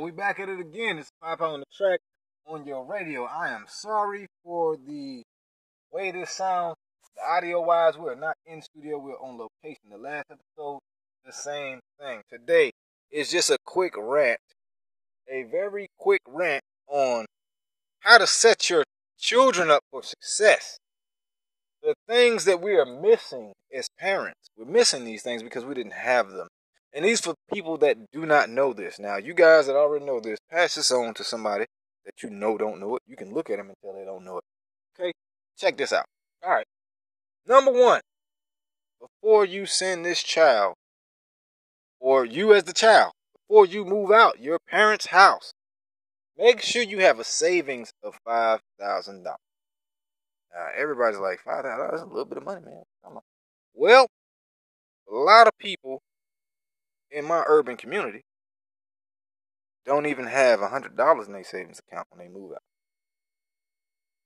We back at it again. It's 5 Pound the Track on your radio. I am sorry for the way this sounds. The audio wise, we're not in studio, we're on location. The last episode, the same thing. Today is just a quick rant, a very quick rant on how to set your children up for success. The things that we are missing as parents, we're missing these things because we didn't have them. And these for people that do not know this. Now, you guys that already know this, pass this on to somebody that you know don't know it. You can look at them and tell they don't know it. Okay? Check this out. All right. Number one, before you send this child, or you as the child, before you move out your parents' house, make sure you have a savings of $5,000. Now, everybody's like, $5,000 is a little bit of money, man. Come on. Well, a lot of people in my urban community don't even have $100 in their savings account when they move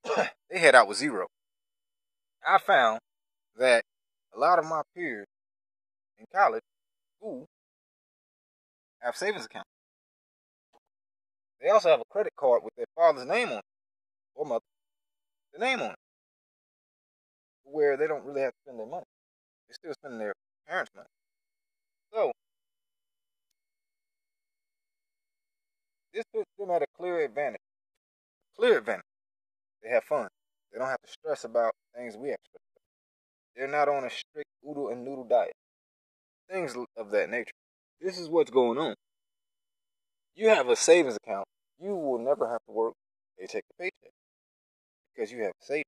out. They head out with zero. I found that a lot of my peers in college who have savings accounts, they also have a credit card with their father's name on it, or mother, their name on it, where they don't really have to spend their money. They're still spending their parents' money. So this puts them at a clear advantage. Clear advantage. They have fun. They don't have to stress about things we have to stress about. They're not on a strict oodle and noodle diet. Things of that nature. This is what's going on. You have a savings account. You will never have to work paycheck to paycheck because you have a savings.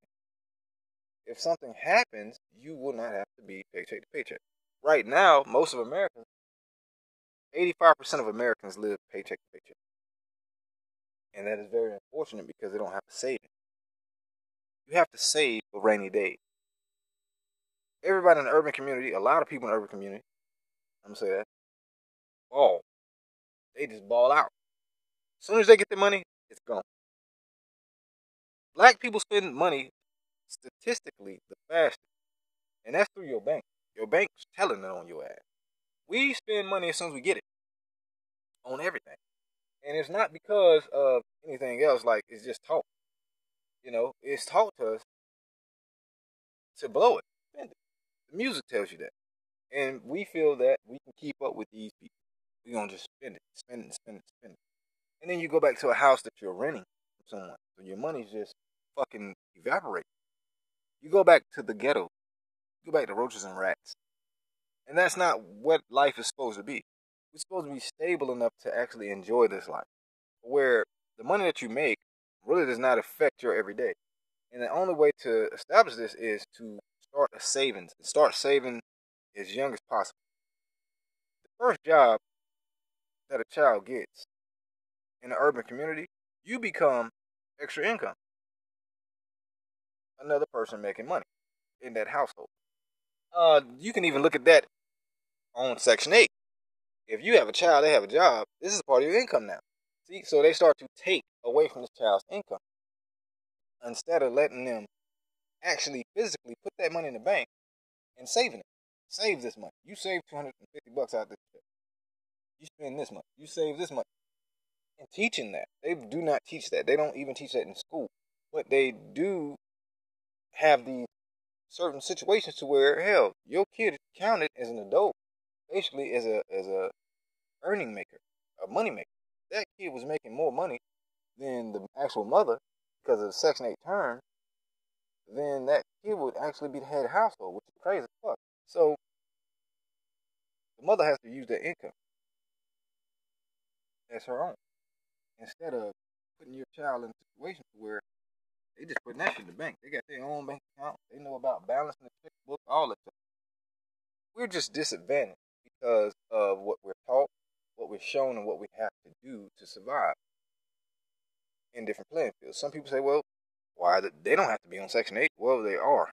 If something happens, you will not have to be paycheck to paycheck. Right now, most of Americans, 85% of Americans live paycheck to paycheck. And that is very unfortunate because they don't have to save it. You have to save for rainy days. Everybody in the urban community, a lot of people in the urban community, I'm going to say that, ball. They just ball out. As soon as they get their money, it's gone. Black people spend money statistically the fastest. And that's through your bank. Your bank's telling it on your ass. We spend money as soon as we get it. On everything. And it's not because of anything else, like, it's just taught. You know, it's taught to us to blow it, spend it. The music tells you that. And we feel that we can keep up with these people. We're going to just spend it, spend it, spend it, spend it. And then you go back to a house that you're renting from someone. So your money's just fucking evaporating. You go back to the ghetto. You go back to roaches and rats. And that's not what life is supposed to be. We're supposed to be stable enough to actually enjoy this life, where the money that you make really does not affect your everyday. And the only way to establish this is to start a savings. Start saving as young as possible. The first job that a child gets in an urban community, you become extra income. Another person making money in that household. You can even look at that on Section 8. If you have a child, they have a job, this is part of your income now. See, so they start to take away from this child's income. Instead of letting them actually physically put that money in the bank and saving it. Save this money. You save $250 out this trip. You spend this much. You save this much. And teaching that. They do not teach that. They don't even teach that in school. But they do have these certain situations to where, hell, your kid is counted as an adult. Basically, as a earning maker, a money maker. That kid was making more money than the actual mother because of the Section 8 term. Then that kid would actually be the head of the household, which is crazy as fuck. So the mother has to use that income as her own, instead of putting your child in a situation where they just putting that shit in the bank. They got their own bank account. They know about balancing the checkbook, all that stuff. We're just disadvantaged because of what we're taught, what we're shown, and what we have to do to survive in different playing fields. Some people say, well, why they don't have to be on Section 8? Well, they are.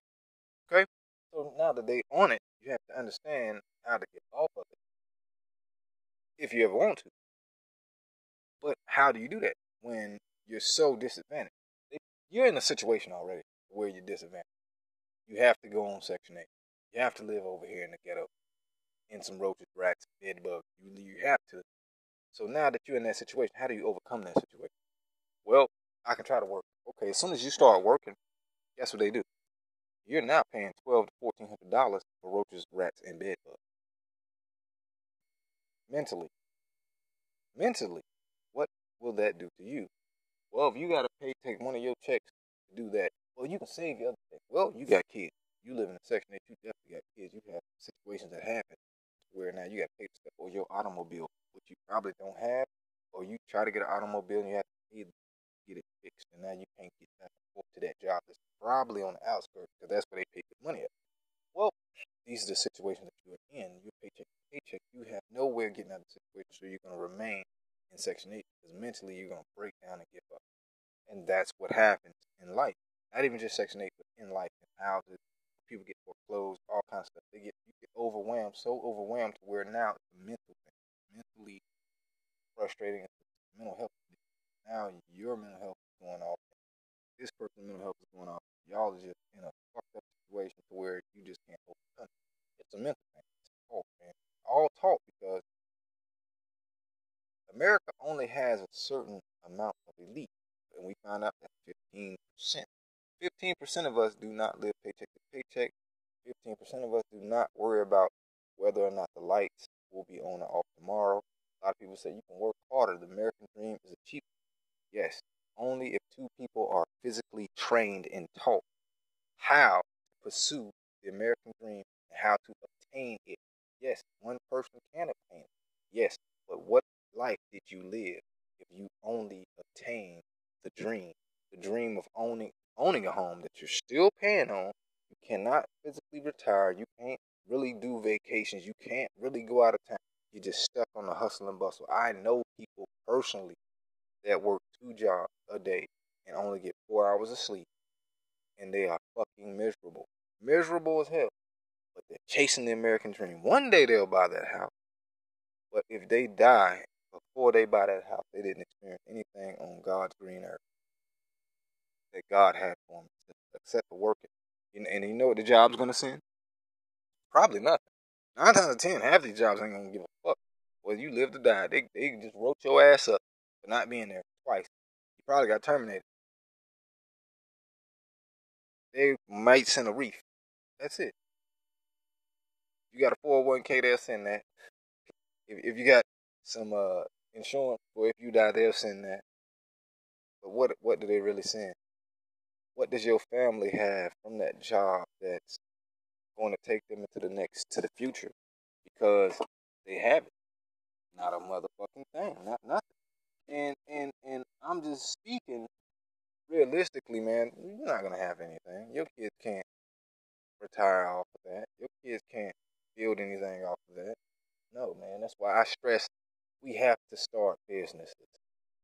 Okay? So now that they're on it, you have to understand how to get off of it, if you ever want to. But how do you do that when you're so disadvantaged? You're in a situation already where you're disadvantaged. You have to go on Section 8. You have to live over here in the ghetto. In some roaches, rats, bed bugs. You have to. So now that you're in that situation, how do you overcome that situation? Well, I can try to work. Okay, as soon as you start working, guess what they do? You're now paying $1,200 to $1,400 for roaches, rats, and bed bugs. Mentally, what will that do to you? Well, if you got to take one of your checks to do that, well, you can save your other check. Well, you got kids. You live in a section that you definitely got kids. You have situations that happen where now you got to pay for stuff or your automobile, which you probably don't have, or you try to get an automobile and you have to either get it fixed, and now you can't get back and forth to that job that's probably on the outskirts because that's where they pay good money at. Well, these are the situations that you're in. Your paycheck to paycheck, you have nowhere getting out of the situation, so you're going to remain in Section 8 because mentally you're going to break down and give up. And that's what happens in life. Not even just Section 8, but in life, in houses, people get foreclosed, all kinds of stuff. You get overwhelmed, so overwhelmed to where now it's a mental thing. Mentally frustrating, mental health. Now your mental health is going off. This person's mental health is going off. Y'all are just in a fucked up situation to where you just can't overcome it. It's a mental thing. It's taught, man. All taught because America only has a certain amount of elite. And we found out that 15%. 15% of us do not live paycheck to paycheck. 15% of us do not worry about whether or not the lights will be on or off tomorrow. A lot of people say you can work harder. The American dream is achievable. Yes, only if two people are physically trained and taught how to pursue the American dream and how to obtain it. Yes, one person can obtain it. Yes, but what life did you live if you only obtained the dream of owning a home that you're still paying on? You cannot physically retire. You can't really do vacations. You can't really go out of town. You're just stuck on the hustle and bustle. I know people personally that work 2 jobs a day and only get 4 hours of sleep, and they are fucking miserable. Miserable as hell. But they're chasing the American dream. One day they'll buy that house. But if they die before they buy that house, they didn't experience anything on God's green earth that God had for them, except for working. And you know what the job's going to send? Probably nothing. 9 times out of 10, half these jobs ain't going to give a fuck whether you live or die. They just wrote your ass up for not being there twice. You probably got terminated. They might send a reef. That's it. If you got a 401k, they'll send that. If you got some insurance, or if you die, they'll send that. But what do they really send? What does your family have from that job that's going to take them into the future? Because they have it. Not a motherfucking thing. Not nothing. And I'm just speaking realistically, man. You're not gonna have anything. Your kids can't retire off of that. Your kids can't build anything off of that. No, man. That's why I stress we have to start businesses.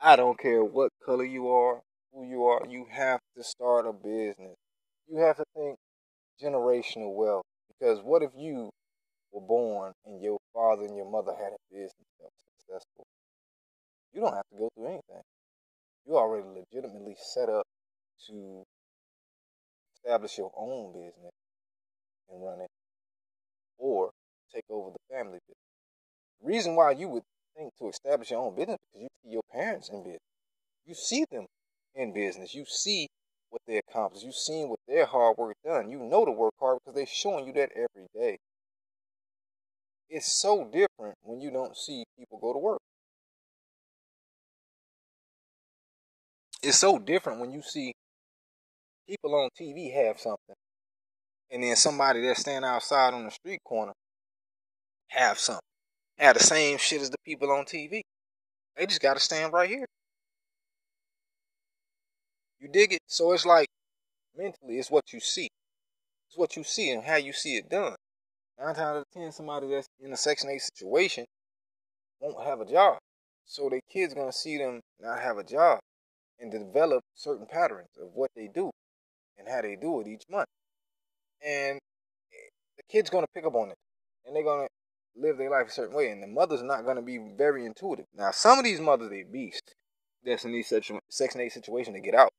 I don't care what color you are, who you are. You have to start a business. You have to think generational wealth. Because what if you were born and your father and your mother had a business that was successful? You don't have to go through anything. You're already legitimately set up to establish your own business and run it or take over the family business. The reason why you would think to establish your own business because you see your parents in business. You see them in business. You see what they accomplished. You've seen what their hard work done. You know to work hard because they're showing you that every day. It's so different when you don't see people go to work. It's so different when you see people on TV have something and then somebody that's standing outside on the street corner have something. Have the same shit as the people on TV. They just got to stand right here. You dig it? So it's like, mentally, it's what you see. It's what you see and how you see it done. 9 times out of 10, somebody that's in a Section 8 situation won't have a job. So their kids going to see them not have a job and develop certain patterns of what they do and how they do it each month. And the kid's going to pick up on it. And they're going to live their life a certain way. And the mother's not going to be very intuitive. Now, some of these mothers, they beast. That's in these Section 8 situation to get out.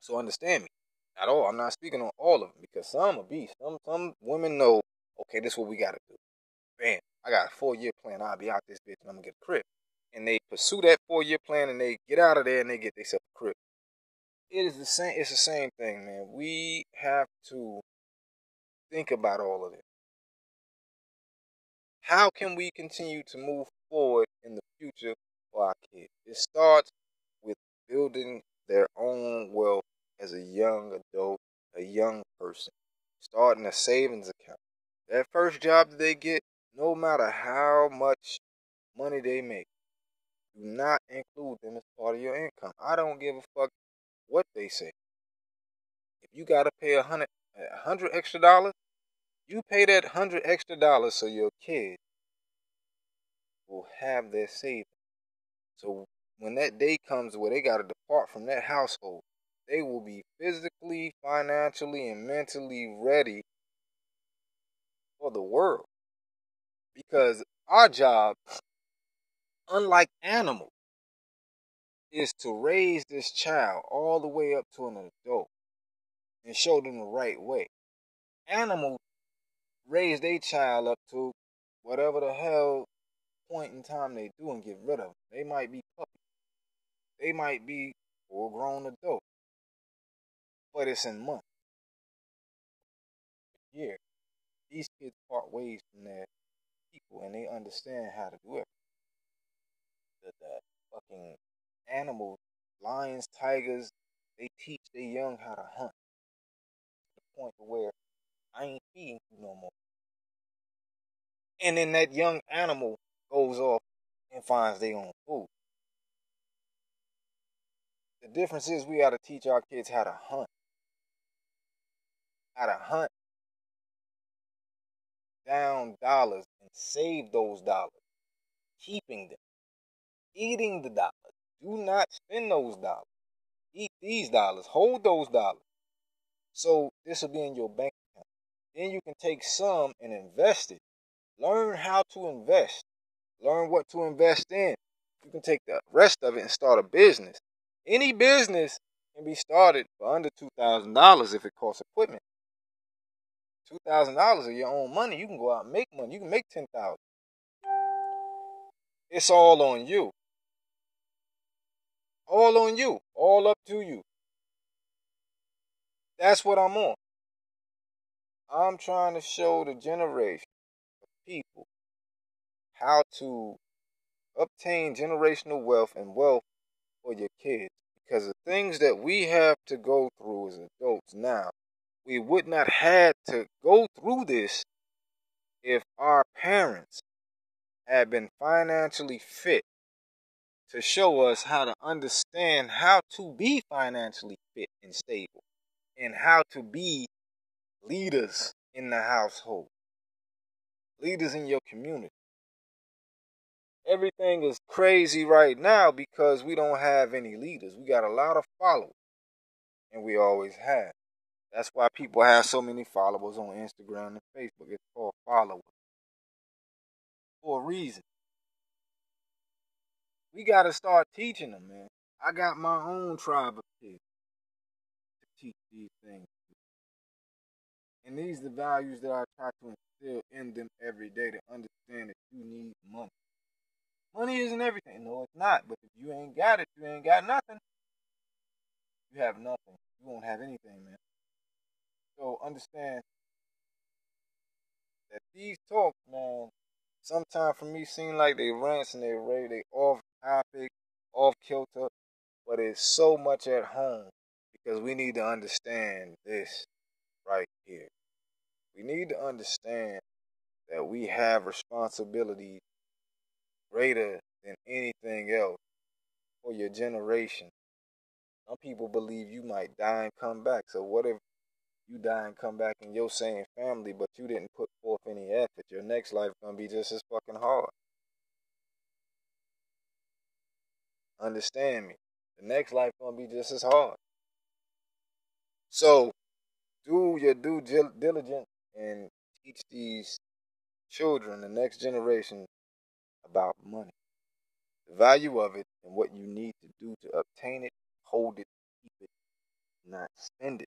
So understand me. Not all. I'm not speaking on all of them. Because some are beasts. Some women know, okay, this is what we got to do. Bam. I got a 4-year plan. I'll be out this bitch and I'm going to get a crib. and they pursue that 4-year plan and they get out of there and they get themselves a crib. It's the same thing, man. We have to think about all of it. How can we continue to move forward in the future for our kids? It starts with building their own wealth as a young adult, a young person. Starting a savings account. That first job that they get, no matter how much money they make, do not include them as part of your income. I don't give a fuck what they say. If you gotta pay $100 extra dollars, you pay that $100 extra dollars so your kid will have their savings. So when that day comes where they gotta depart from that household, they will be physically, financially, and mentally ready for the world. Because our job, unlike animals, is to raise this child all the way up to an adult and show them the right way. Animals raise their child up to whatever the hell point in time they do and get rid of them. They might be puppies. They might be full grown adults. But it's in months. Yeah. These kids part ways from their people and they understand how to do it. The fucking animals, lions, tigers, they teach their young how to hunt. To the point where I ain't feeding you no more. And then that young animal goes off and finds their own food. The difference is we gotta teach our kids how to hunt. How to hunt down dollars and save those dollars. Keeping them. Eating the dollars. Do not spend those dollars. Eat these dollars. Hold those dollars. So this will be in your bank account. Then you can take some and invest it. Learn how to invest. Learn what to invest in. You can take the rest of it and start a business. Any business can be started for under $2,000 if it costs equipment. $2,000 of your own money. You can go out and make money. You can make $10,000. It's all on you. All on you. All up to you. That's what I'm on. I'm trying to show the generation of people how to obtain generational wealth and wealth for your kids. Because the things that we have to go through as adults now, we would not have to go through this if our parents had been financially fit to show us how to understand how to be financially fit and stable and how to be leaders in the household, leaders in your community. Everything is crazy right now because we don't have any leaders. We got a lot of followers, and we always have. That's why people have so many followers on Instagram and Facebook. It's called followers for a reason. We got to start teaching them, man. I got my own tribe of kids to teach these things. And these are the values that I try to instill in them every day to understand that you need money. Money isn't everything. No, it's not. But if you ain't got it, you ain't got nothing. You have nothing. You won't have anything, man. So understand that these talks, man, sometimes for me seem like they rants and they rave, they off topic, off kilter. But it's so much at home because we need to understand this right here. We need to understand that we have responsibility greater than anything else for your generation. Some people believe you might die and come back. So what if you die and come back in your same family, but you didn't put forth any effort? Your next life gonna be just as fucking hard. Understand me. The next life gonna be just as hard. So do your due diligence and teach these children, the next generation, about money, the value of it, and what you need to do to obtain it, hold it, keep it, not spend it.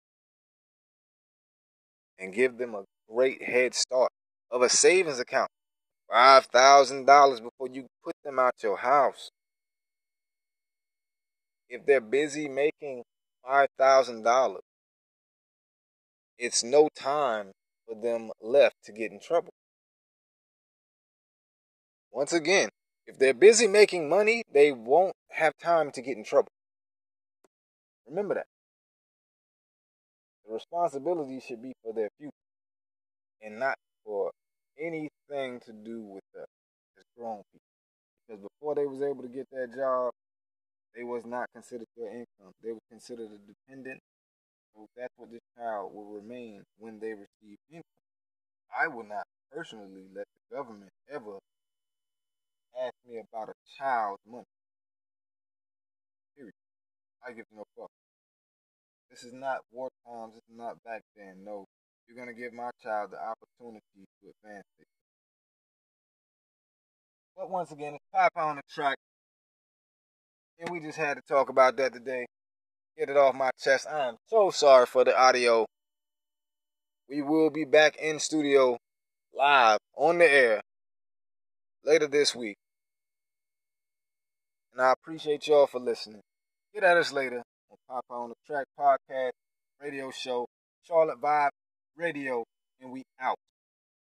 And give them a great head start of a savings account. $5,000 before you put them out your house. if they're busy making $5,000, it's no time for them left to get in trouble. Once again, if they're busy making money, they won't have time to get in trouble. Remember that. The responsibility should be for their future and not for anything to do with the grown people. Because before they was able to get that job, they was not considered their income. They were considered a dependent. So that's what this child will remain when they receive income. I will not personally let the government ever ask me about a child's money. Period. I give no fuck. This is not war times. This is not back then. No, you're going to give my child the opportunity to advance it. But once again, it's Pop on the Track. And we just had to talk about that today. Get it off my chest. I am so sorry for the audio. We will be back in studio, live, on the air, later this week. And I appreciate y'all for listening. Get at us later on Pop on the Track podcast, radio show, Charlotte Vibe Radio, and we out.